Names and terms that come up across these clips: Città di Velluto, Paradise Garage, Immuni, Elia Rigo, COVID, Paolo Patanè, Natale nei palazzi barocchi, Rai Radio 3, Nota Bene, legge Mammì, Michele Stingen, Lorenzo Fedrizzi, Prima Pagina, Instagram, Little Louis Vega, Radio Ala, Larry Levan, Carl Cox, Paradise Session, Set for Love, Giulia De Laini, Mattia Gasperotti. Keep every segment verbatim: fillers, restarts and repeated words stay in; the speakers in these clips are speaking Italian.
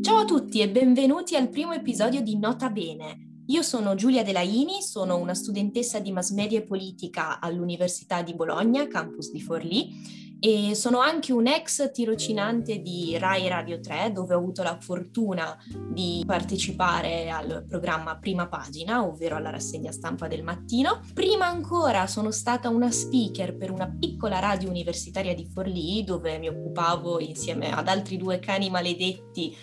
Ciao a tutti e benvenuti al primo episodio di Nota Bene. Io sono Giulia De Laini, sono una studentessa di Mass Media e Politica all'Università di Bologna, campus di Forlì, e sono anche un ex tirocinante di Rai Radio tre, dove ho avuto la fortuna di partecipare al programma Prima Pagina, ovvero alla rassegna stampa del mattino. Prima ancora sono stata una speaker per una piccola radio universitaria di Forlì, dove mi occupavo insieme ad altri due cani maledetti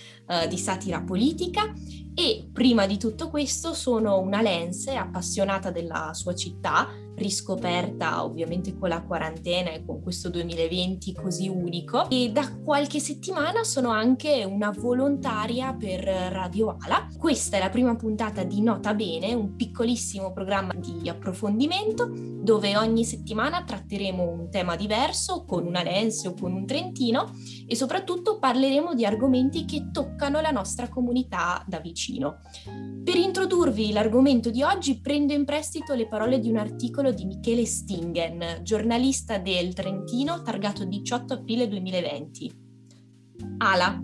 di satira politica, e prima di tutto questo sono una lense appassionata della sua città, riscoperta ovviamente con la quarantena e con questo duemilaventi così unico, e da qualche settimana sono anche una volontaria per Radio Ala. Questa è la prima puntata di Nota Bene, un piccolissimo programma di approfondimento dove ogni settimana tratteremo un tema diverso con una lense o con un trentino, e soprattutto parleremo di argomenti che toccano la nostra comunità da vicino. Per introdurvi l'argomento di oggi prendo in prestito le parole di un articolo di Michele Stingen, giornalista del Trentino, targato diciotto aprile duemilaventi. Ala.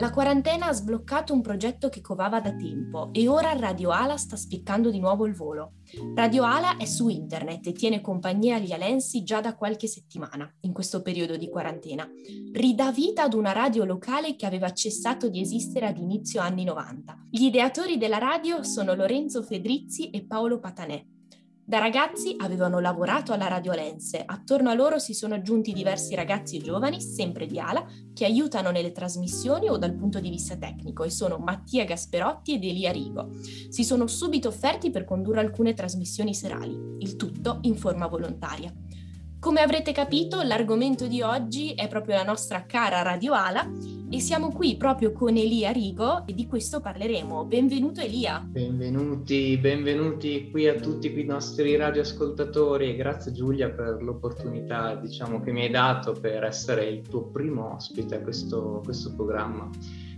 La quarantena ha sbloccato un progetto che covava da tempo e ora Radio Ala sta spiccando di nuovo il volo. Radio Ala è su internet e tiene compagnia agli alensi già da qualche settimana, in questo periodo di quarantena. Ridà vita ad una radio locale che aveva cessato di esistere ad inizio anni novanta. Gli ideatori della radio sono Lorenzo Fedrizzi e Paolo Patanè. Da ragazzi avevano lavorato alla Radio Lense, attorno a loro si sono aggiunti diversi ragazzi e giovani, sempre di Ala, che aiutano nelle trasmissioni o dal punto di vista tecnico, e sono Mattia Gasperotti ed Elia Rigo. Si sono subito offerti per condurre alcune trasmissioni serali, il tutto in forma volontaria. Come avrete capito, l'argomento di oggi è proprio la nostra cara Radio Ala, e siamo qui proprio con Elia Rigo e di questo parleremo. Benvenuto Elia! Benvenuti, benvenuti qui a tutti i nostri radioascoltatori, e grazie Giulia per l'opportunità, diciamo, che mi hai dato per essere il tuo primo ospite a questo, questo programma.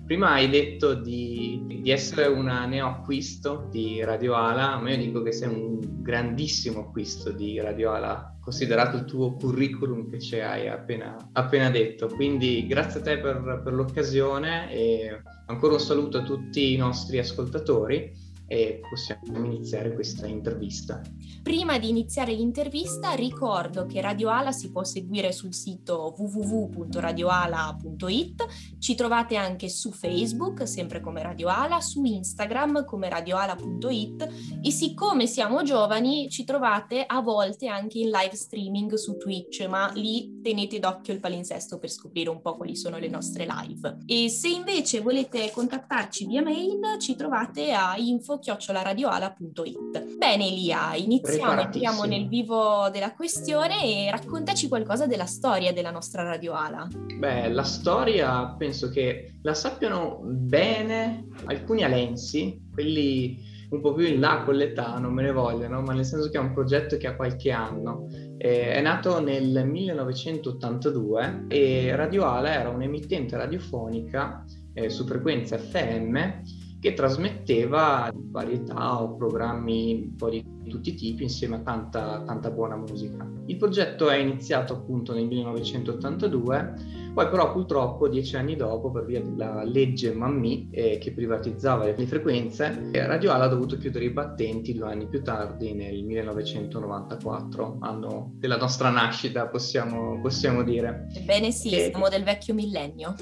Prima hai detto di, di essere una neoacquisto di Radio Ala, ma io dico che sei un grandissimo acquisto di Radio Ala, considerato il tuo curriculum che ci hai appena, appena detto. Quindi grazie a te per, per l'occasione, e ancora un saluto a tutti i nostri ascoltatori, e possiamo iniziare questa intervista. Prima di iniziare l'intervista ricordo che Radio Ala si può seguire sul sito w w w punto radio ala punto i t, ci trovate anche su Facebook sempre come Radio Ala, su Instagram come radioala punto i t, e siccome siamo giovani ci trovate a volte anche in live streaming su Twitch, ma lì tenete d'occhio il palinsesto per scoprire un po' quali sono le nostre live. E se invece volete contattarci via mail ci trovate a info chiocciola radioala punto i t. Bene Elia, iniziamo, entriamo nel vivo della questione e raccontaci qualcosa della storia della nostra Radio Ala. Beh, la storia penso che la sappiano bene alcuni alensi, quelli un po' più in là con l'età non me ne vogliono, ma nel senso che è un progetto che ha qualche anno. Eh, è nato nel millenovecentottantadue e Radio Ala era un'emittente radiofonica eh, su frequenza F M che trasmetteva varietà o programmi un po' di tutti i tipi insieme a tanta, tanta buona musica. Il progetto è iniziato appunto nel millenovecentottantadue, poi però purtroppo dieci anni dopo, per via della legge Mammì eh, che privatizzava le frequenze, Radio Ala ha dovuto chiudere i battenti due anni più tardi, nel millenovecentonovantaquattro, anno della nostra nascita possiamo, possiamo dire. Ebbene sì, e... siamo del vecchio millennio.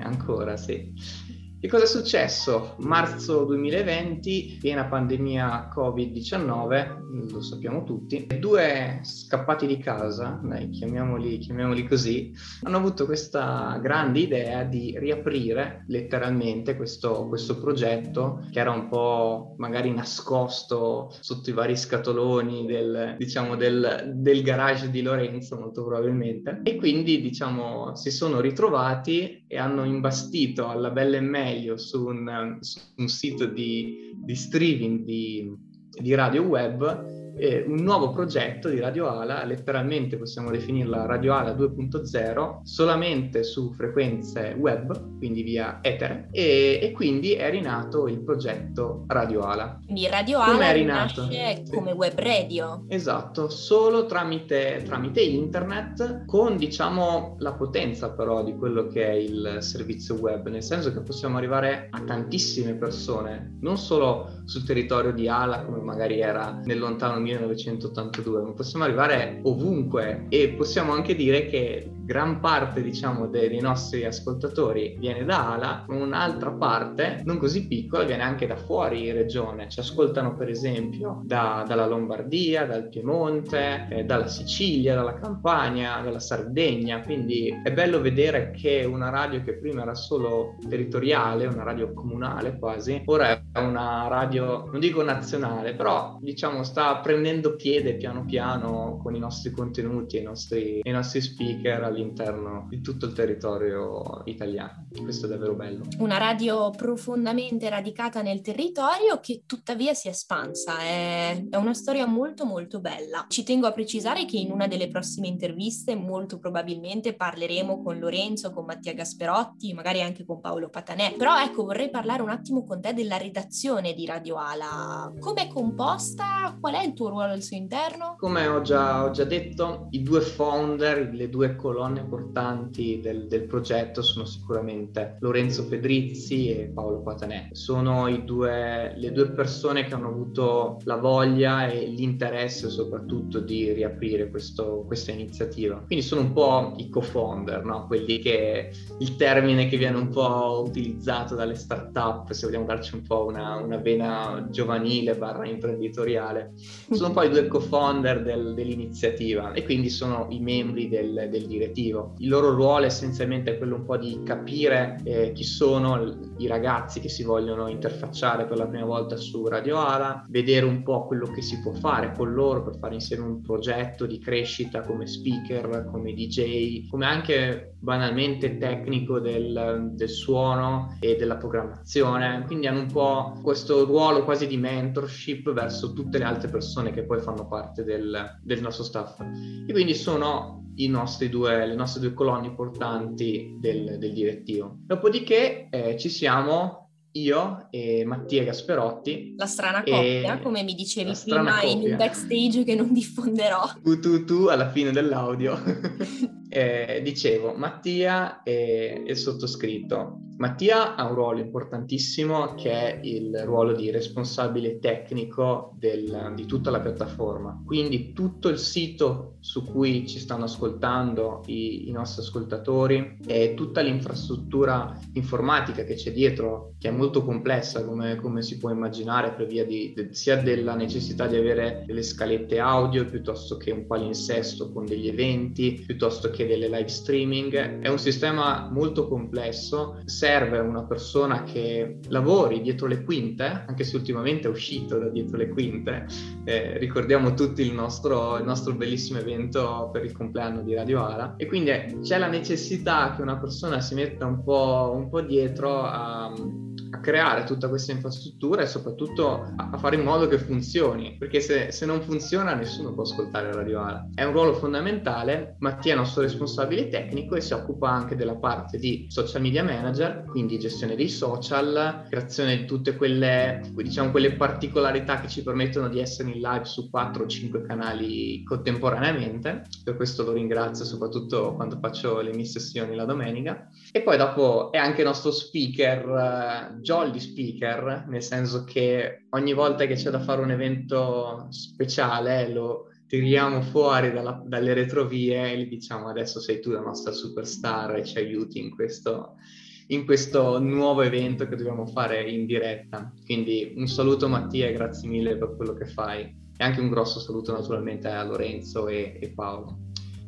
Ancora sì. Che cosa è successo? Marzo duemilaventi, piena pandemia covid diciannove, lo sappiamo tutti, due scappati di casa, dai, chiamiamoli, chiamiamoli così, hanno avuto questa grande idea di riaprire letteralmente questo, questo progetto che era un po' magari nascosto sotto i vari scatoloni del, diciamo, del, del garage di Lorenzo, molto probabilmente, e quindi diciamo si sono ritrovati e hanno imbastito alla bella e meglio Su un, su un sito di, di streaming di, di radio web eh, un nuovo progetto di Radio Ala, letteralmente possiamo definirla Radio Ala due punto zero, solamente su frequenze web, quindi via etere, e, e quindi è rinato il progetto Radio Ala. Quindi Radio Ala nasce come web radio. Esatto, solo tramite, tramite internet, con diciamo la potenza però di quello che è il servizio web, nel senso che possiamo arrivare a tantissime persone, non solo sul territorio di Ala come magari era nel lontano millenovecentottantadue, ma possiamo arrivare ovunque, e possiamo anche dire che gran parte diciamo dei nostri ascoltatori viene da Ala, ma un'altra parte non così piccola viene anche da fuori regione, ci ascoltano per esempio da, dalla Lombardia, dal Piemonte, eh, dalla Sicilia, dalla Campania, dalla Sardegna, quindi è bello vedere che una radio che prima era solo territoriale, una radio comunale quasi, ora è una radio, non dico nazionale, però diciamo sta prendendo piede piano piano con i nostri contenuti e i nostri, i nostri speaker all'interno di tutto il territorio italiano. Questo è davvero bello. Una radio profondamente radicata nel territorio che tuttavia si è espansa. È, è una storia molto molto bella. Ci tengo a precisare che in una delle prossime interviste molto probabilmente parleremo con Lorenzo, con Mattia Gasperotti, magari anche con Paolo Patanè. Però ecco, vorrei parlare un attimo con te della redazione di Radio Ala. Com'è composta? Qual è il tuo ruolo al suo interno? Come ho già, ho già detto, i due founder, le due colonne portanti del, del progetto sono sicuramente Lorenzo Fedrizzi e Paolo Patanè. Sono i due, le due persone che hanno avuto la voglia e l'interesse soprattutto di riaprire questo, questa iniziativa. Quindi sono un po' i co-founder, no? Quelli che, il termine che viene un po' utilizzato dalle start-up, se vogliamo darci un po' una, una vena giovanile barra imprenditoriale, sono poi i due co-founder del, dell'iniziativa, e quindi sono i membri del, del direttivo. Il loro ruolo essenzialmente è quello un po' di capire eh, chi sono i ragazzi che si vogliono interfacciare per la prima volta su Radio Ala, vedere un po' quello che si può fare con loro per fare insieme un progetto di crescita come speaker, come D J, come anche banalmente tecnico del, del suono e della programmazione. Quindi hanno un po' questo ruolo quasi di mentorship verso tutte le altre persone che poi fanno parte del, del nostro staff, e quindi sono i nostri due, le nostre due colonne portanti del, del direttivo. Dopodiché eh, ci siamo io e Mattia Gasperotti. La strana coppia, come mi dicevi prima in un backstage che non diffonderò. Tu tu tu alla fine dell'audio. eh, dicevo, Mattia è il sottoscritto. Mattia ha un ruolo importantissimo che è il ruolo di responsabile tecnico del, di tutta la piattaforma, quindi tutto il sito su cui ci stanno ascoltando i, i nostri ascoltatori e tutta l'infrastruttura informatica che c'è dietro, che è molto complessa come, come si può immaginare, per via di, de, sia della necessità di avere delle scalette audio piuttosto che un palinsesto con degli eventi, piuttosto che delle live streaming. È un sistema molto complesso. Serve una persona che lavori dietro le quinte, anche se ultimamente è uscito da dietro le quinte. Eh, ricordiamo tutti il nostro, il nostro bellissimo evento per il compleanno di Radio Ala, e quindi c'è la necessità che una persona si metta un po', un po' dietro a, a creare tutta questa infrastruttura e soprattutto a, a fare in modo che funzioni, perché se, se non funziona nessuno può ascoltare Radio Ala. È un ruolo fondamentale. Mattia è nostro responsabile tecnico e si occupa anche della parte di social media manager, quindi gestione dei social, creazione di tutte quelle, diciamo, quelle particolarità che ci permettono di essere in live su quattro o cinque canali contemporaneamente. Per questo lo ringrazio, soprattutto quando faccio le mie sessioni la domenica. E poi dopo è anche nostro speaker, jolly speaker, nel senso che ogni volta che c'è da fare un evento speciale lo tiriamo fuori dalla, dalle retrovie e gli diciamo: adesso sei tu la nostra superstar e ci aiuti in questo, in questo nuovo evento che dobbiamo fare in diretta. Quindi un saluto Mattia e grazie mille per quello che fai, e anche un grosso saluto naturalmente a Lorenzo e, e Paolo.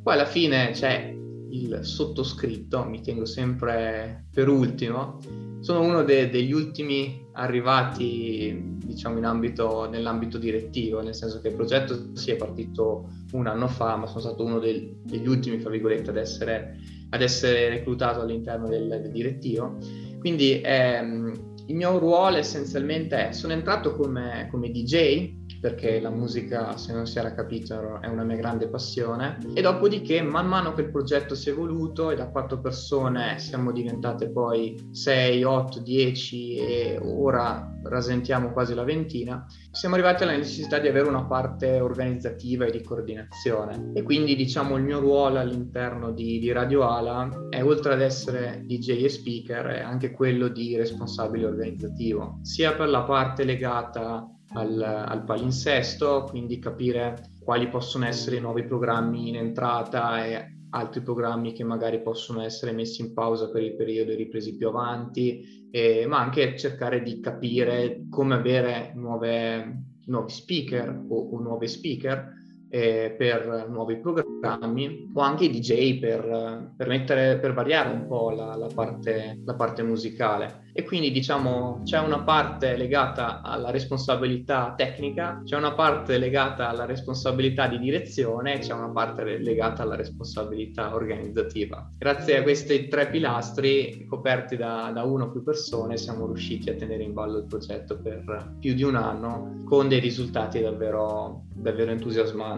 Poi alla fine c'è il sottoscritto, mi tengo sempre per ultimo. Sono uno de- degli ultimi arrivati, diciamo, in ambito, nell'ambito direttivo, nel senso che il progetto si è partito un anno fa, ma sono stato uno del, degli ultimi, fra virgolette, ad essere, ad essere reclutato all'interno del, del direttivo. Quindi ehm, il mio ruolo essenzialmente è, sono entrato come, come D J, perché la musica, se non si era capito, è una mia grande passione. E dopodiché, man mano che il progetto si è evoluto e da quattro persone siamo diventate poi sei, otto, dieci e ora rasentiamo quasi la ventina, siamo arrivati alla necessità di avere una parte organizzativa e di coordinazione. E quindi, diciamo, il mio ruolo all'interno di, di Radio Ala è, oltre ad essere D J e speaker, è anche quello di responsabile organizzativo, sia per la parte legata al, al palinsesto, quindi capire quali possono essere i nuovi programmi in entrata e altri programmi che magari possono essere messi in pausa per il periodo e ripresi più avanti, eh, ma anche cercare di capire come avere nuove, nuovi speaker o, o nuove speaker eh, per nuovi programmi, o anche i D J per, per, mettere, per variare un po' la, la, parte, la parte musicale. E quindi, diciamo, c'è una parte legata alla responsabilità tecnica, c'è una parte legata alla responsabilità di direzione e c'è una parte legata alla responsabilità organizzativa. Grazie a questi tre pilastri, coperti da, da una o più persone, siamo riusciti a tenere in ballo il progetto per più di un anno, con dei risultati davvero, davvero entusiasmanti.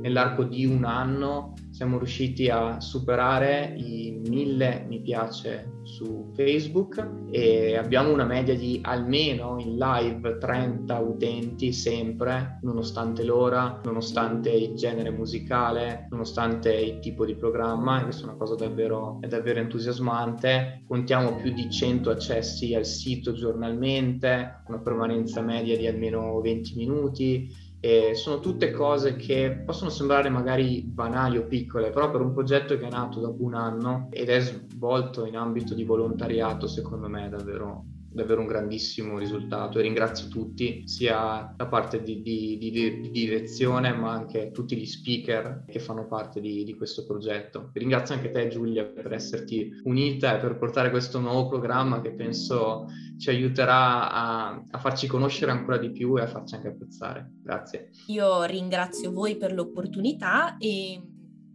Nell'arco di un anno siamo riusciti a superare i mille mi piace su Facebook e abbiamo una media di almeno in live trenta utenti sempre, nonostante l'ora, nonostante il genere musicale, nonostante il tipo di programma, e questa è una cosa davvero, è davvero entusiasmante. Contiamo più di cento accessi al sito giornalmente, una permanenza media di almeno venti minuti. E sono tutte cose che possono sembrare magari banali o piccole, però per un progetto che è nato dopo un anno ed è svolto in ambito di volontariato, secondo me è davvero, davvero un grandissimo risultato. E ringrazio tutti, sia da parte di, di, di, di direzione, ma anche tutti gli speaker che fanno parte di, di questo progetto. E ringrazio anche te, Giulia, per esserti unita e per portare questo nuovo programma che penso ci aiuterà a, a farci conoscere ancora di più e a farci anche apprezzare. Grazie. Io ringrazio voi per l'opportunità. E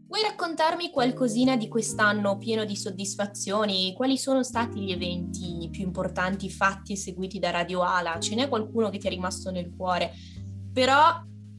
vuoi raccontarmi qualcosina di quest'anno pieno di soddisfazioni? Quali sono stati gli eventi più importanti fatti e seguiti da Radio Ala? Ce n'è qualcuno che ti è rimasto nel cuore? Però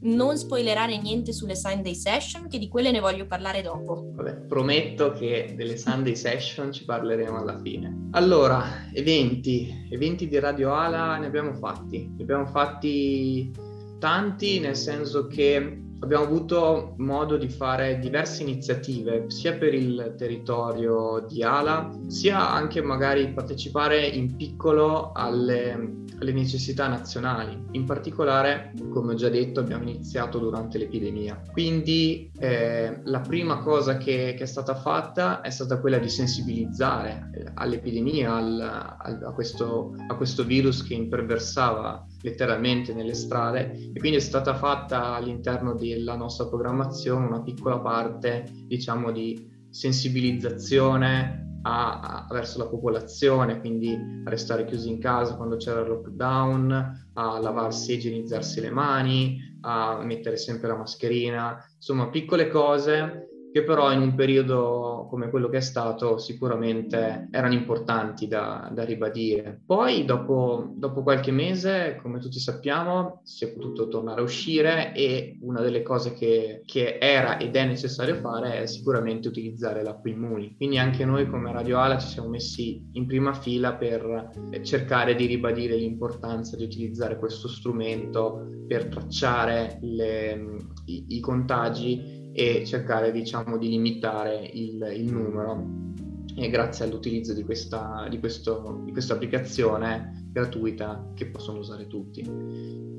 non spoilerare niente sulle Sunday Session, che di quelle ne voglio parlare dopo. Vabbè, prometto che delle Sunday Session ci parleremo alla fine. Allora, eventi, eventi di Radio Ala ne abbiamo fatti. Ne abbiamo fatti tanti, nel senso che abbiamo avuto modo di fare diverse iniziative, sia per il territorio di Ala, sia anche magari partecipare in piccolo alle, alle necessità nazionali. In particolare, come ho già detto, abbiamo iniziato durante l'epidemia. Quindi eh, la prima cosa che, che è stata fatta è stata quella di sensibilizzare all'epidemia, al, al, a, questo, a questo virus che imperversava letteralmente nelle strade, e quindi è stata fatta all'interno della nostra programmazione una piccola parte, diciamo, di sensibilizzazione a, a, verso la popolazione, quindi a restare chiusi in casa quando c'era il lockdown, a lavarsi e igienizzarsi le mani, a mettere sempre la mascherina, insomma piccole cose che però in un periodo come quello che è stato sicuramente erano importanti da, da ribadire. Poi dopo, dopo qualche mese, come tutti sappiamo, si è potuto tornare a uscire, e una delle cose che, che era ed è necessario fare è sicuramente utilizzare l'acqua Immuni. Quindi anche noi come Radio Ala ci siamo messi in prima fila per cercare di ribadire l'importanza di utilizzare questo strumento per tracciare le, i, i contagi e cercare, diciamo, di limitare il, il numero. E grazie all'utilizzo di questa, di, questo, di questa applicazione gratuita che possono usare tutti.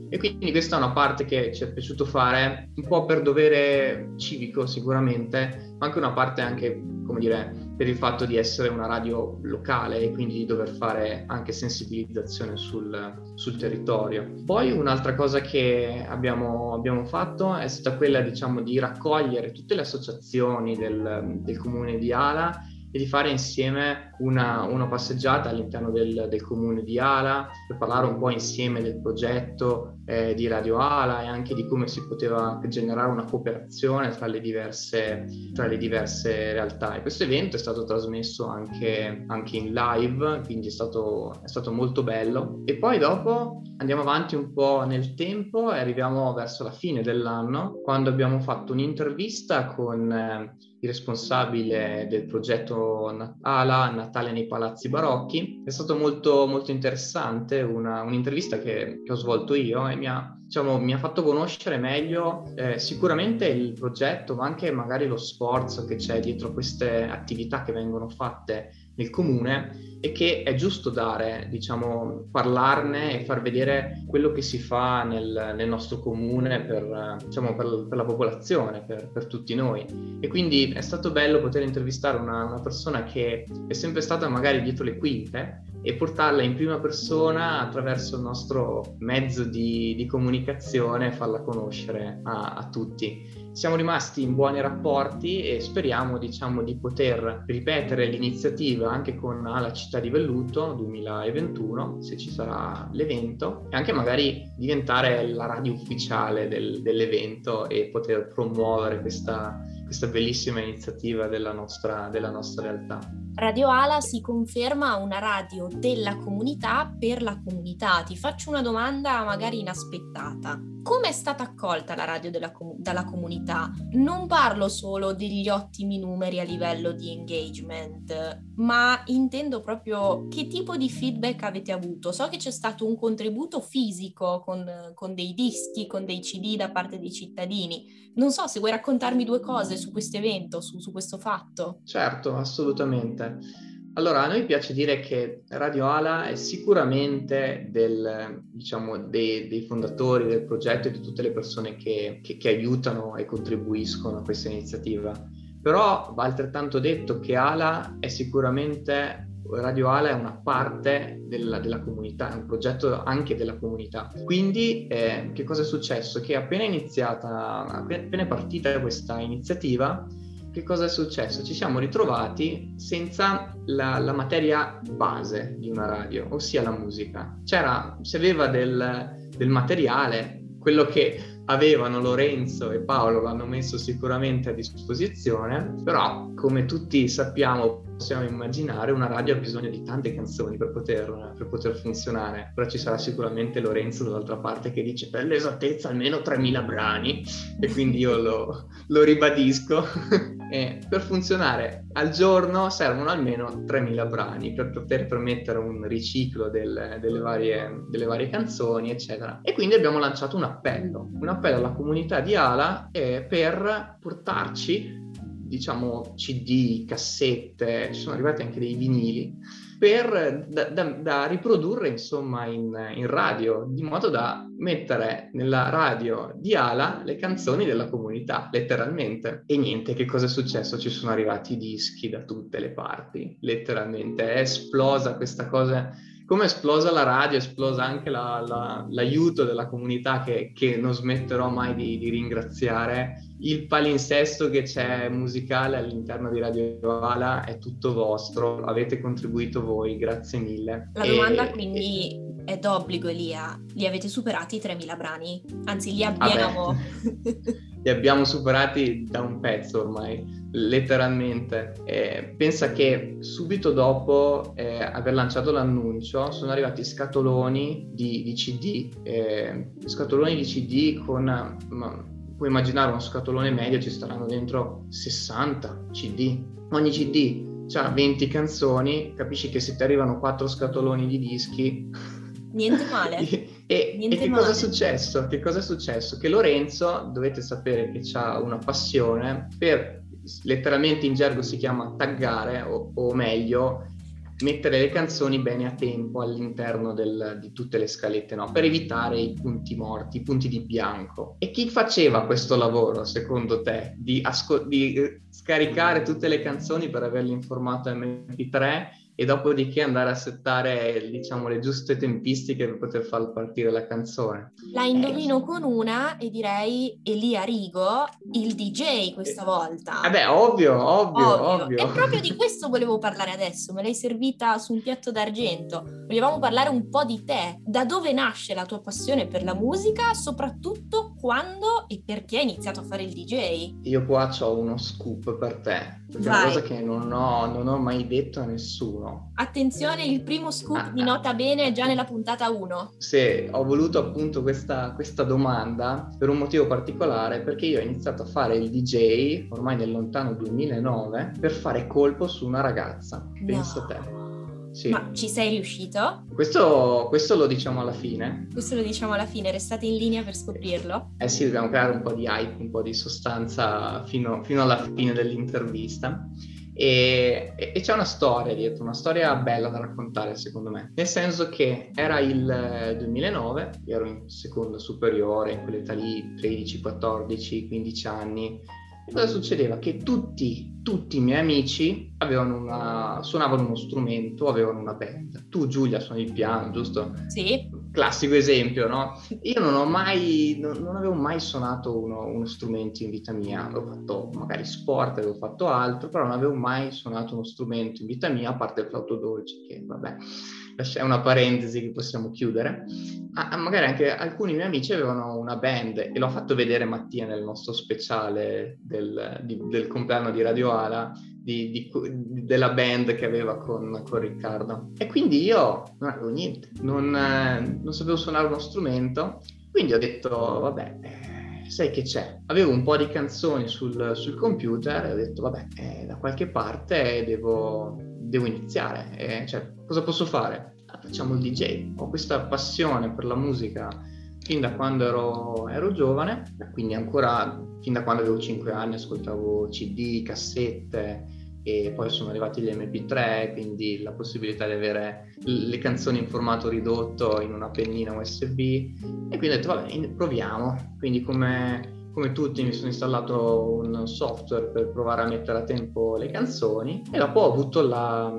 E quindi questa è una parte che ci è piaciuto fare, un po' per dovere civico sicuramente, ma anche una parte anche, come dire, per il fatto di essere una radio locale e quindi di dover fare anche sensibilizzazione sul, sul territorio. Poi un'altra cosa che abbiamo, abbiamo fatto è stata quella, diciamo, di raccogliere tutte le associazioni del, del comune di Ala e di fare insieme una, una passeggiata all'interno del, del comune di Ala, per parlare un po' insieme del progetto eh, di Radio Ala e anche di come si poteva generare una cooperazione tra le diverse, tra le diverse realtà. E questo evento è stato trasmesso anche, anche in live, quindi è stato, è stato molto bello. E poi dopo andiamo avanti un po' nel tempo e arriviamo verso la fine dell'anno, quando abbiamo fatto un'intervista con eh, il responsabile del progetto Nat- Ala, Natale nei palazzi barocchi. È stato molto, molto interessante, una, un'intervista che, che ho svolto io e mi ha, diciamo, mi ha fatto conoscere meglio eh, sicuramente il progetto, ma anche magari lo sforzo che c'è dietro queste attività che vengono fatte nel comune e che è giusto dare, diciamo, parlarne e far vedere quello che si fa nel, nel nostro comune per, diciamo, per, per la popolazione, per, per tutti noi. E quindi è stato bello poter intervistare una, una persona che è sempre stata magari dietro le quinte e portarla in prima persona attraverso il nostro mezzo di, di comunicazione e farla conoscere a, a tutti. Siamo rimasti in buoni rapporti e speriamo, diciamo, di poter ripetere l'iniziativa anche con Ala Città di Velluto duemilaventuno, se ci sarà l'evento, e anche magari diventare la radio ufficiale del, dell'evento e poter promuovere questa, questa bellissima iniziativa della nostra, della nostra realtà. Radio Ala si conferma una radio della comunità per la comunità. Ti faccio una domanda magari inaspettata. Come è stata accolta la radio della com- dalla comunità? Non parlo solo degli ottimi numeri a livello di engagement, ma intendo proprio che tipo di feedback avete avuto. So che c'è stato un contributo fisico con, con dei dischi, con dei C D da parte dei cittadini. Non so se vuoi raccontarmi due cose su questo evento, su, su questo fatto. Certo, assolutamente. Allora, a noi piace dire che Radio Ala è sicuramente del, diciamo, dei, dei fondatori del progetto e di tutte le persone che, che, che aiutano e contribuiscono a questa iniziativa. Però va altrettanto detto che Ala è sicuramente, Radio Ala è una parte della, della comunità, è un progetto anche della comunità. Quindi eh, che cosa è successo? Che appena iniziata, appena è partita questa iniziativa, che cosa è successo? Ci siamo ritrovati senza la, la materia base di una radio, ossia la musica. C'era, si aveva del, del materiale, quello che avevano Lorenzo e Paolo l'hanno messo sicuramente a disposizione, però come tutti sappiamo, possiamo immaginare, una radio ha bisogno di tante canzoni per poter, per poter funzionare. Però ci sarà sicuramente Lorenzo dall'altra parte che dice per l'esattezza almeno tremila brani, e quindi io lo, lo ribadisco. E per funzionare al giorno servono almeno tremila brani per poter permettere un riciclo del, delle, varie, delle varie canzoni, eccetera. E quindi abbiamo lanciato un appello, un appello alla comunità di Ala eh, per portarci, diciamo, C D, cassette, ci sono arrivati anche dei vinili, per, da, da, da riprodurre insomma in, in radio, di modo da mettere nella radio di Ala le canzoni della comunità, letteralmente. E niente, che cosa è successo? Ci sono arrivati i dischi da tutte le parti, letteralmente. È esplosa questa cosa. Come è esplosa la radio, è esplosa anche la, la, l'aiuto della comunità che, che non smetterò mai di, di ringraziare. Il palinsesto che c'è musicale all'interno di Radio Ala è tutto vostro, avete contribuito voi, grazie mille. La domanda e, quindi e... è d'obbligo, Elia, li avete superati i tremila brani? Anzi, li abbiamo... li abbiamo superati da un pezzo ormai, letteralmente. Eh, pensa che subito dopo eh, aver lanciato l'annuncio sono arrivati scatoloni di, di C D, eh, scatoloni di C D con... Ma, puoi immaginare, uno scatolone medio ci staranno dentro sessanta C D. Ogni C D ha venti canzoni, capisci che se ti arrivano quattro scatoloni di dischi... Niente male. E, Niente e che male. Cosa è successo? Che cosa è successo? Che Lorenzo, dovete sapere che ha una passione per, letteralmente in gergo si chiama taggare, o, o meglio... mettere le canzoni bene a tempo all'interno del, di tutte le scalette, no? Per evitare i punti morti, i punti di bianco. E chi faceva questo lavoro, secondo te, di, asco- di scaricare tutte le canzoni per averle in formato M P tre e dopodiché andare a settare, diciamo, le giuste tempistiche per poter far partire la canzone. La indovino eh. con una e direi Elia Rigo, il D J questa volta. Eh beh, ovvio, ovvio, ovvio, ovvio. E proprio di questo volevo parlare adesso, me l'hai servita su un piatto d'argento. Volevamo parlare un po' di te, da dove nasce la tua passione per la musica, soprattutto quando e perché hai iniziato a fare il D J? Io qua c'ho uno scoop per te, perché è una cosa che non ho, non ho mai detto a nessuno. Attenzione, il primo scoop ah, di Nota Bene è già nella puntata uno. Sì, ho voluto appunto questa, questa domanda per un motivo particolare, perché io ho iniziato a fare il D J ormai nel lontano duemilanove per fare colpo su una ragazza, no. Pensa a te. Sì. Ma ci sei riuscito? Questo, questo lo diciamo alla fine. Questo lo diciamo alla fine, restate in linea per scoprirlo. Eh sì, dobbiamo creare un po' di hype, un po' di sostanza fino, fino alla fine dell'intervista. E, e c'è una storia dietro, una storia bella da raccontare secondo me, nel senso che era il duemilanove, io ero in seconda superiore, in quell'età lì, tredici, quattordici, quindici anni. E cosa succedeva? Che tutti, tutti i miei amici avevano una, suonavano uno strumento, avevano una band. Tu, Giulia, suoni il piano, giusto? Sì. Classico esempio, no? Io non ho mai, non, non avevo mai suonato uno, uno strumento in vita mia. Avevo fatto magari sport, avevo fatto altro, però non avevo mai suonato uno strumento in vita mia, a parte il flauto dolce, che vabbè, è una parentesi che possiamo chiudere. Ah, magari anche alcuni miei amici avevano una band, e l'ho fatto vedere Mattia nel nostro speciale del, di, del compleanno di Radio Ala, di, di, della band che aveva con, con Riccardo. E quindi io non avevo niente, non, non sapevo suonare uno strumento, quindi ho detto vabbè, eh, sai che c'è? Avevo un po' di canzoni sul, sul computer e ho detto vabbè, eh, da qualche parte devo, devo iniziare, eh, cioè cosa posso fare? Facciamo il D J, ho questa passione per la musica fin da quando ero, ero giovane, quindi ancora fin da quando avevo cinque anni ascoltavo C D, cassette, e poi sono arrivati gli M P tre, quindi la possibilità di avere le canzoni in formato ridotto in una pennina U S B, e quindi ho detto vabbè, proviamo. Quindi come, come tutti mi sono installato un software per provare a mettere a tempo le canzoni, e dopo ho avuto la...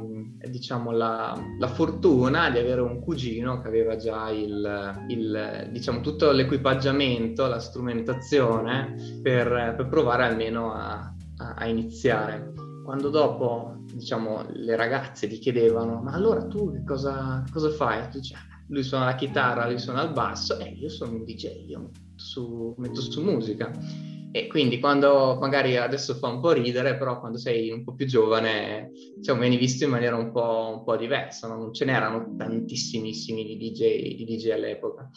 diciamo la, la fortuna di avere un cugino che aveva già il, il diciamo tutto l'equipaggiamento, la strumentazione per, per provare almeno a, a, a iniziare. Quando dopo, diciamo, le ragazze gli chiedevano ma allora tu che cosa, cosa fai? Tu dici, lui suona la chitarra, lui suona il basso, e eh, io sono un D J, io metto su, metto su musica. E quindi quando magari adesso fa un po' ridere, però quando sei un po' più giovane, diciamo, vieni visto in maniera un po', un po' diversa, no? Non ce n'erano tantissimissimi di D J, di D J all'epoca.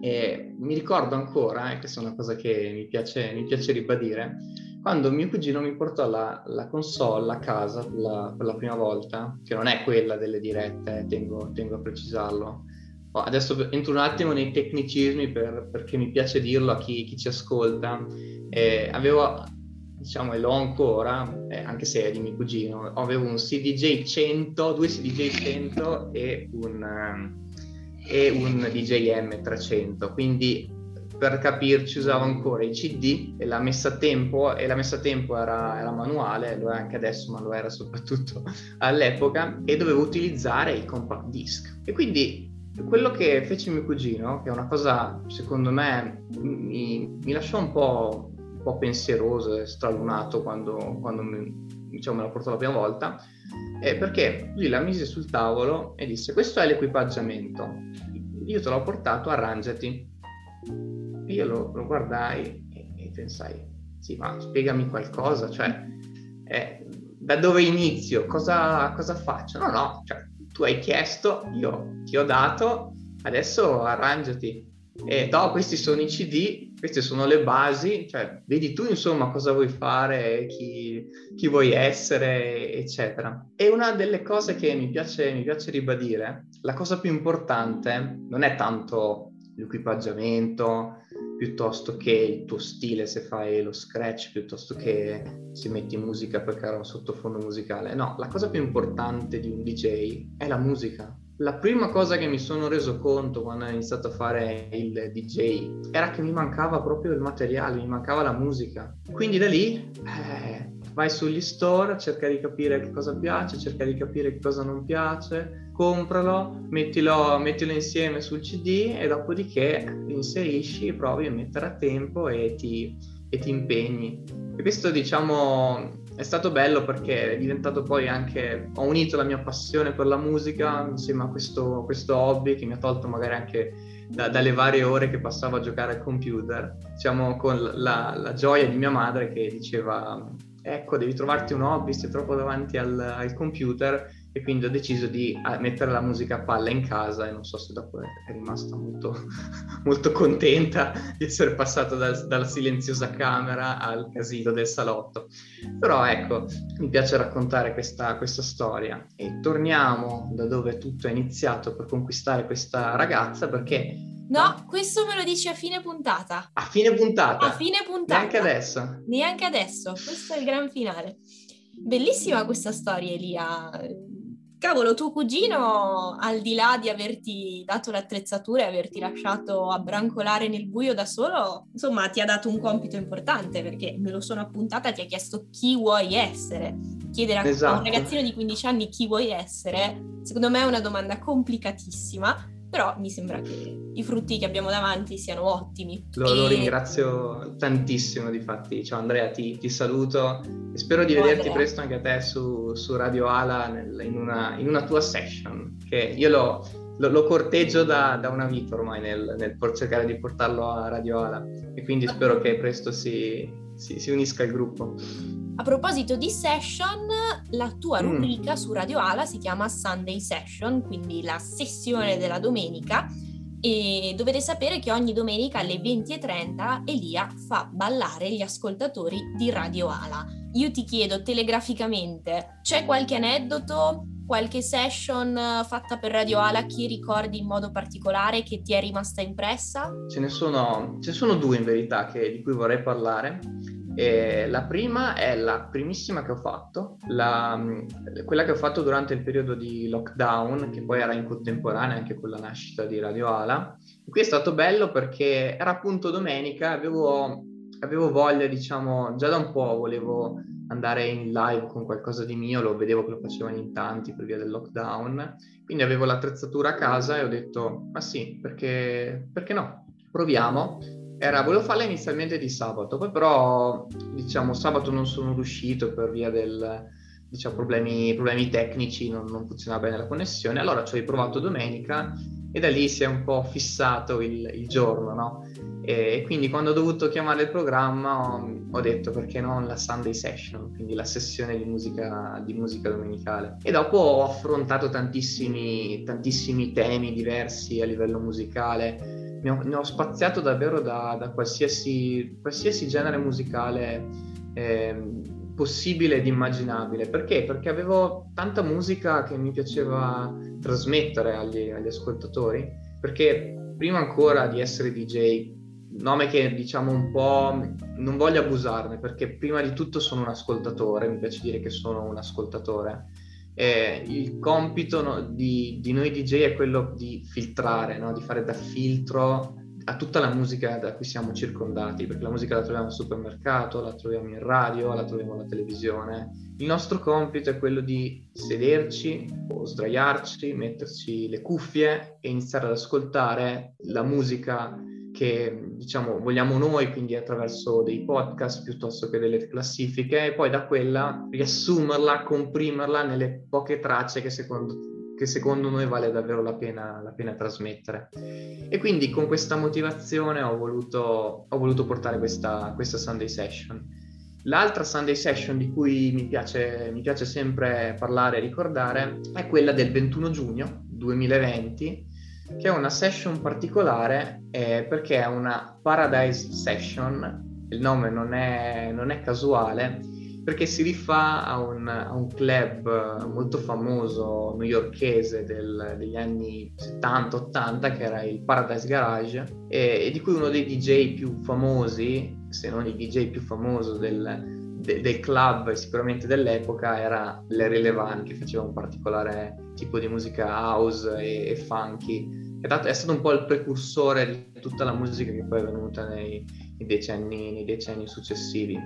E mi ricordo ancora, e questa è una cosa che mi piace, mi piace ribadire, quando mio cugino mi portò la, la console a casa per la, per la prima volta, che non è quella delle dirette, tengo, tengo a precisarlo. Oh, adesso entro un attimo nei tecnicismi per, perché mi piace dirlo a chi, chi ci ascolta. Eh, avevo, diciamo, e l'ho ancora, eh, anche se è di mio cugino, avevo un C D J cento, due C D J cento e un, e un D J M trecento, quindi per capirci usavo ancora i C D, e la messa a tempo, e la messa a tempo era, era manuale, lo è anche adesso, ma lo era soprattutto all'epoca, e dovevo utilizzare il compact disc. E quindi quello che fece mio cugino, che è una cosa secondo me mi, mi lasciò un po', un po' pensieroso e stralunato quando, quando mi, diciamo, me la portò la prima volta, è perché lui la mise sul tavolo e disse questo è l'equipaggiamento, io te l'ho portato, arrangiati. E io lo, lo guardai e, e pensai sì, ma spiegami qualcosa, cioè eh, da dove inizio, cosa, cosa faccio? No, no, cioè tu hai chiesto, io ti ho dato, adesso arrangiati. E no, questi sono i C D, queste sono le basi, cioè vedi tu insomma cosa vuoi fare, chi, chi vuoi essere, eccetera. E una delle cose che mi piace, mi piace ribadire, la cosa più importante non è tanto l'equipaggiamento, piuttosto che il tuo stile, se fai lo scratch, piuttosto che se metti musica perché era un sottofondo musicale. No, la cosa più importante di un D J è la musica. La prima cosa che mi sono reso conto quando ho iniziato a fare il D J era che mi mancava proprio il materiale, mi mancava la musica. Quindi da lì eh, vai sugli store, cerca di capire che cosa piace, cerca di capire che cosa non piace, compralo, mettilo, mettilo insieme sul C D e dopodiché inserisci, provi a mettere a tempo e ti, e ti impegni. E questo, diciamo, è stato bello perché è diventato poi anche, ho unito la mia passione per la musica insieme a questo, questo hobby che mi ha tolto magari anche da, dalle varie ore che passavo a giocare al computer, diciamo, con la, la gioia di mia madre che diceva: ecco, devi trovarti un hobby, stai troppo davanti al, al computer. E quindi ho deciso di mettere la musica a palla in casa e non so se dopo è rimasta molto, molto contenta di essere passato dal, dalla silenziosa camera al casino del salotto. Però ecco, mi piace raccontare questa, questa storia. E torniamo da dove tutto è iniziato per conquistare questa ragazza, perché... No, questo me lo dici a fine puntata. A fine puntata? A fine puntata. Neanche adesso. Neanche adesso, questo è il gran finale. Bellissima questa storia, Elia. Cavolo, tuo cugino, al di là di averti dato l'attrezzatura e averti lasciato abbrancolare nel buio da solo, insomma, ti ha dato un compito importante, perché me lo sono appuntata, ti ha chiesto chi vuoi essere. Chiedere esatto. a un ragazzino di quindici anni chi vuoi essere, secondo me è una domanda complicatissima, però mi sembra che i frutti che abbiamo davanti siano ottimi. Lo, e... lo ringrazio tantissimo, difatti. Ciao Andrea, ti, ti saluto e spero di Ciao vederti Andrea. presto anche a te su, su Radio Ala nel, in, una, in una tua session, che io lo, lo, lo corteggio da, da una vita ormai nel, nel cercare di portarlo a Radio Ala, e quindi ah. spero che presto si, si, si unisca al gruppo. A proposito di session, la tua rubrica mm. su Radio Ala si chiama Sunday Session, quindi la sessione della domenica, e dovete sapere che ogni domenica alle venti e trenta Elia fa ballare gli ascoltatori di Radio Ala. Io ti chiedo telegraficamente, c'è qualche aneddoto, qualche session fatta per Radio Ala che ricordi in modo particolare, che ti è rimasta impressa? Ce ne sono, ce ne sono due in verità che, di cui vorrei parlare. E la prima è la primissima che ho fatto, la, quella che ho fatto durante il periodo di lockdown, che poi era in contemporanea anche con la nascita di Radio Ala. E qui è stato bello perché era appunto domenica, avevo, avevo voglia, diciamo, già da un po' volevo andare in live con qualcosa di mio, lo vedevo che lo facevano in tanti per via del lockdown, quindi avevo l'attrezzatura a casa e ho detto: ma sì, perché, perché no? Proviamo. Era, volevo farla inizialmente di sabato, poi però, diciamo, sabato non sono riuscito per via del, diciamo, problemi, problemi tecnici, non, non funzionava bene la connessione, allora ci ho riprovato domenica e da lì si è un po' fissato il, il giorno, no? E quindi quando ho dovuto chiamare il programma ho, ho detto: perché non la Sunday Session, quindi la sessione di musica, di musica domenicale. E dopo ho affrontato tantissimi, tantissimi temi diversi a livello musicale. Ne ho, ne ho spaziato davvero da, da qualsiasi, qualsiasi genere musicale eh, possibile ed immaginabile. Perché? Perché avevo tanta musica che mi piaceva trasmettere agli, agli ascoltatori, perché prima ancora di essere D J, nome che, diciamo, un po' non voglio abusarne, perché prima di tutto sono un ascoltatore, mi piace dire che sono un ascoltatore. Eh, il compito no, di, di noi D J è quello di filtrare, no? Di fare da filtro a tutta la musica da cui siamo circondati, perché la musica la troviamo al supermercato, la troviamo in radio, la troviamo alla televisione. Il nostro compito è quello di sederci o sdraiarci, metterci le cuffie e iniziare ad ascoltare la musica che, diciamo, vogliamo noi, quindi attraverso dei podcast piuttosto che delle classifiche, e poi da quella riassumerla, comprimerla nelle poche tracce che secondo, che secondo noi vale davvero la pena, la pena trasmettere. E quindi con questa motivazione ho voluto, ho voluto portare questa, questa Sunday Session. L'altra Sunday Session di cui mi piace, mi piace sempre parlare e ricordare è quella del ventuno giugno duemilaventi, che è una session particolare eh, perché è una Paradise Session, il nome non è, non è casuale, perché si rifà a un, a un club molto famoso newyorkese del, degli anni settanta ottanta, che era il Paradise Garage, e, e di cui uno dei D J più famosi, se non il D J più famoso del, de, del club e sicuramente dell'epoca, era Larry Levan, che faceva un particolare tipo di musica house e, e funky. È stato un po' il precursore di tutta la musica che poi è venuta nei, nei, decenni, nei decenni successivi.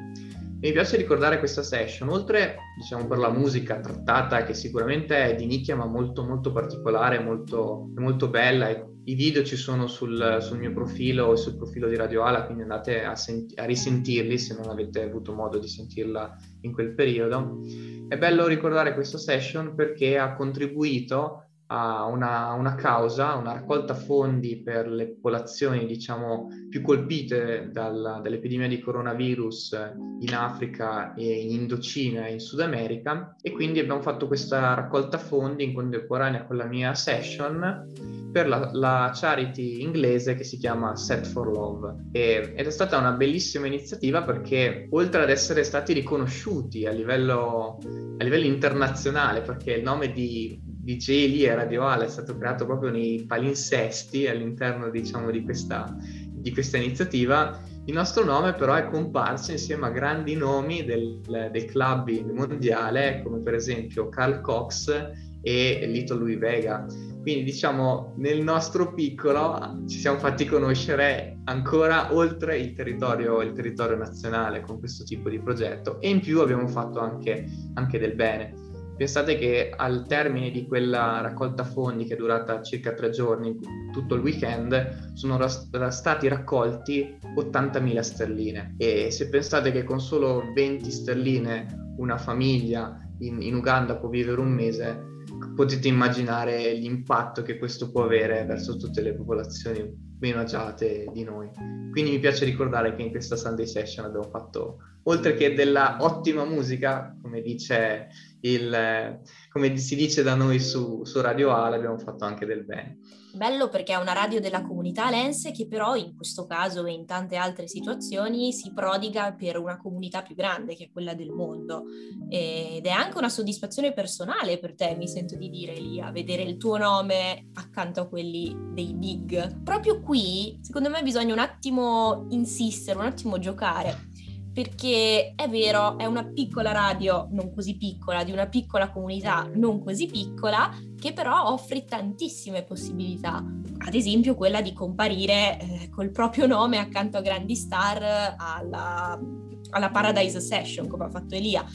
E mi piace ricordare questa session, oltre, diciamo, per la musica trattata, che sicuramente è di nicchia, ma molto molto particolare, molto, molto bella. I video ci sono sul, sul mio profilo e sul profilo di Radio Ala, quindi andate a, senti- a risentirli se non avete avuto modo di sentirla in quel periodo. È bello ricordare questa session perché ha contribuito a una, una causa, una raccolta fondi per le popolazioni, diciamo, più colpite dal, dall'epidemia di coronavirus in Africa e in Indocina e in Sud America, e quindi abbiamo fatto questa raccolta fondi in contemporanea con la mia session per la, la charity inglese che si chiama Set for Love, e, ed è stata una bellissima iniziativa perché, oltre ad essere stati riconosciuti a livello, a livello internazionale, perché il nome di D J Elia Radio Ala è stato creato proprio nei palinsesti all'interno, diciamo, di questa, di questa iniziativa, il nostro nome però è comparso insieme a grandi nomi del, del club mondiale, come per esempio Carl Cox e Little Louis Vega. Quindi, diciamo, nel nostro piccolo ci siamo fatti conoscere ancora oltre il territorio, il territorio nazionale con questo tipo di progetto, e in più abbiamo fatto anche, anche del bene. Pensate che al termine di quella raccolta fondi, che è durata circa tre giorni, tutto il weekend, sono rast- stati raccolti ottantamila sterline, e se pensate che con solo venti sterline una famiglia in, in Uganda può vivere un mese, potete immaginare l'impatto che questo può avere verso tutte le popolazioni meno agiate di noi. Quindi mi piace ricordare che in questa Sunday Session abbiamo fatto, oltre che della ottima musica, come dice il, come si dice da noi su, su Radio Ala, abbiamo fatto anche del bene. Bello, perché è una radio della comunità lense che però in questo caso e in tante altre situazioni si prodiga per una comunità più grande, che è quella del mondo, ed è anche una soddisfazione personale per te, mi sento di dire, Elia, vedere il tuo nome accanto a quelli dei big. Proprio qui secondo me bisogna un attimo insistere, un attimo giocare, perché è vero, è una piccola radio non così piccola, di una piccola comunità non così piccola, che però offre tantissime possibilità, ad esempio quella di comparire eh, col proprio nome accanto a grandi star alla, alla Paradise Session, come ha fatto Elia.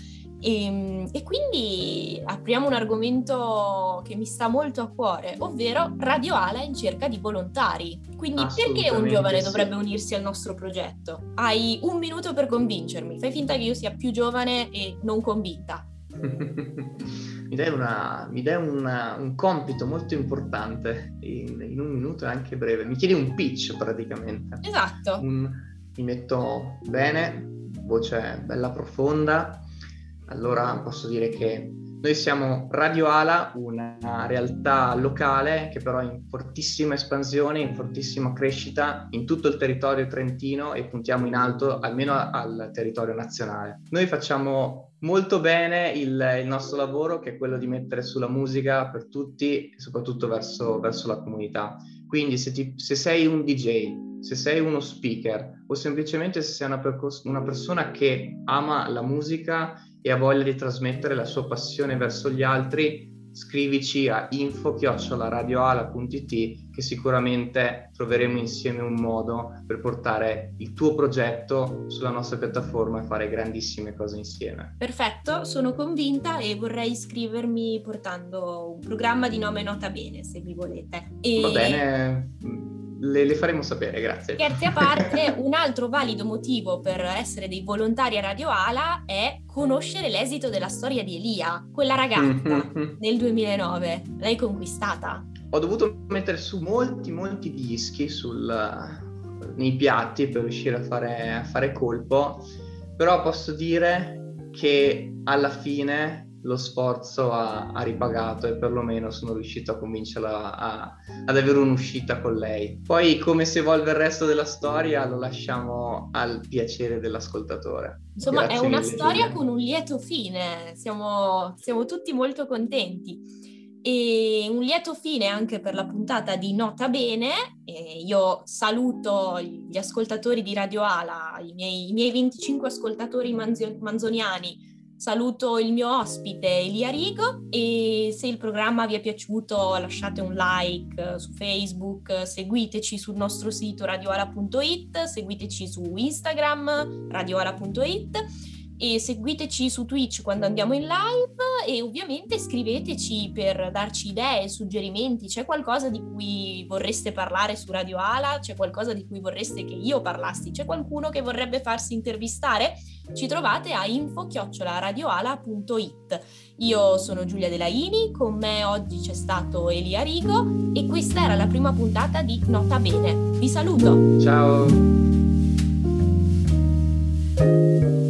E, e quindi apriamo un argomento che mi sta molto a cuore, ovvero Radio Ala in cerca di volontari. Quindi perché un giovane sì. dovrebbe unirsi al nostro progetto? Hai un minuto per convincermi, fai finta che io sia più giovane e non convinta. Mi dai, una, mi dai una, un compito molto importante in, in un minuto, anche breve. Mi chiedi un pitch praticamente. Esatto. Un, mi metto bene, voce bella profonda. Allora posso dire che noi siamo Radio Ala, una realtà locale che però è in fortissima espansione, in fortissima crescita in tutto il territorio trentino, e puntiamo in alto almeno al territorio nazionale. Noi facciamo molto bene il, il nostro lavoro, che è quello di mettere sulla musica per tutti, soprattutto verso, verso la comunità. Quindi se, ti, se sei un D J, se sei uno speaker, o semplicemente se sei una, percors- una persona che ama la musica e ha voglia di trasmettere la sua passione verso gli altri, scrivici a info chiocciola radioala punto it, che sicuramente troveremo insieme un modo per portare il tuo progetto sulla nostra piattaforma e fare grandissime cose insieme. Perfetto, sono convinta e vorrei iscrivermi portando un programma di nome Nota Bene, se vi volete. E... Va bene... Le, le faremo sapere, grazie. Scherzi a parte, un altro valido motivo per essere dei volontari a Radio Ala è conoscere l'esito della storia di Elia, quella ragazza nel duemilanove, l'hai conquistata. Ho dovuto mettere su molti molti dischi sul, nei piatti per riuscire a fare, a fare colpo, però posso dire che alla fine lo sforzo ha, ha ripagato, e perlomeno sono riuscito a convincerla a, a, ad avere un'uscita con lei. Poi, come si evolve il resto della storia, lo lasciamo al piacere dell'ascoltatore. Insomma, grazie, è una mille, storia Giulia, con un lieto fine, siamo, siamo tutti molto contenti. E un lieto fine anche per la puntata di Nota Bene. E io saluto gli ascoltatori di Radio Ala, i miei, i miei venticinque ascoltatori manzio- manzoniani. Saluto il mio ospite Elia Rigo, e se il programma vi è piaciuto lasciate un like su Facebook, seguiteci sul nostro sito radioala punto it, seguiteci su Instagram radioala punto it, e seguiteci su Twitch quando andiamo in live e ovviamente scriveteci per darci idee, suggerimenti. C'è qualcosa di cui vorreste parlare su Radio Ala? C'è qualcosa di cui vorreste che io parlassi? C'è qualcuno che vorrebbe farsi intervistare? Ci trovate a info chiocciola radioala punto it. Io sono Giulia De Laini, con me oggi c'è stato Elia Rigo e questa era la prima puntata di Nota Bene. Vi saluto! Ciao!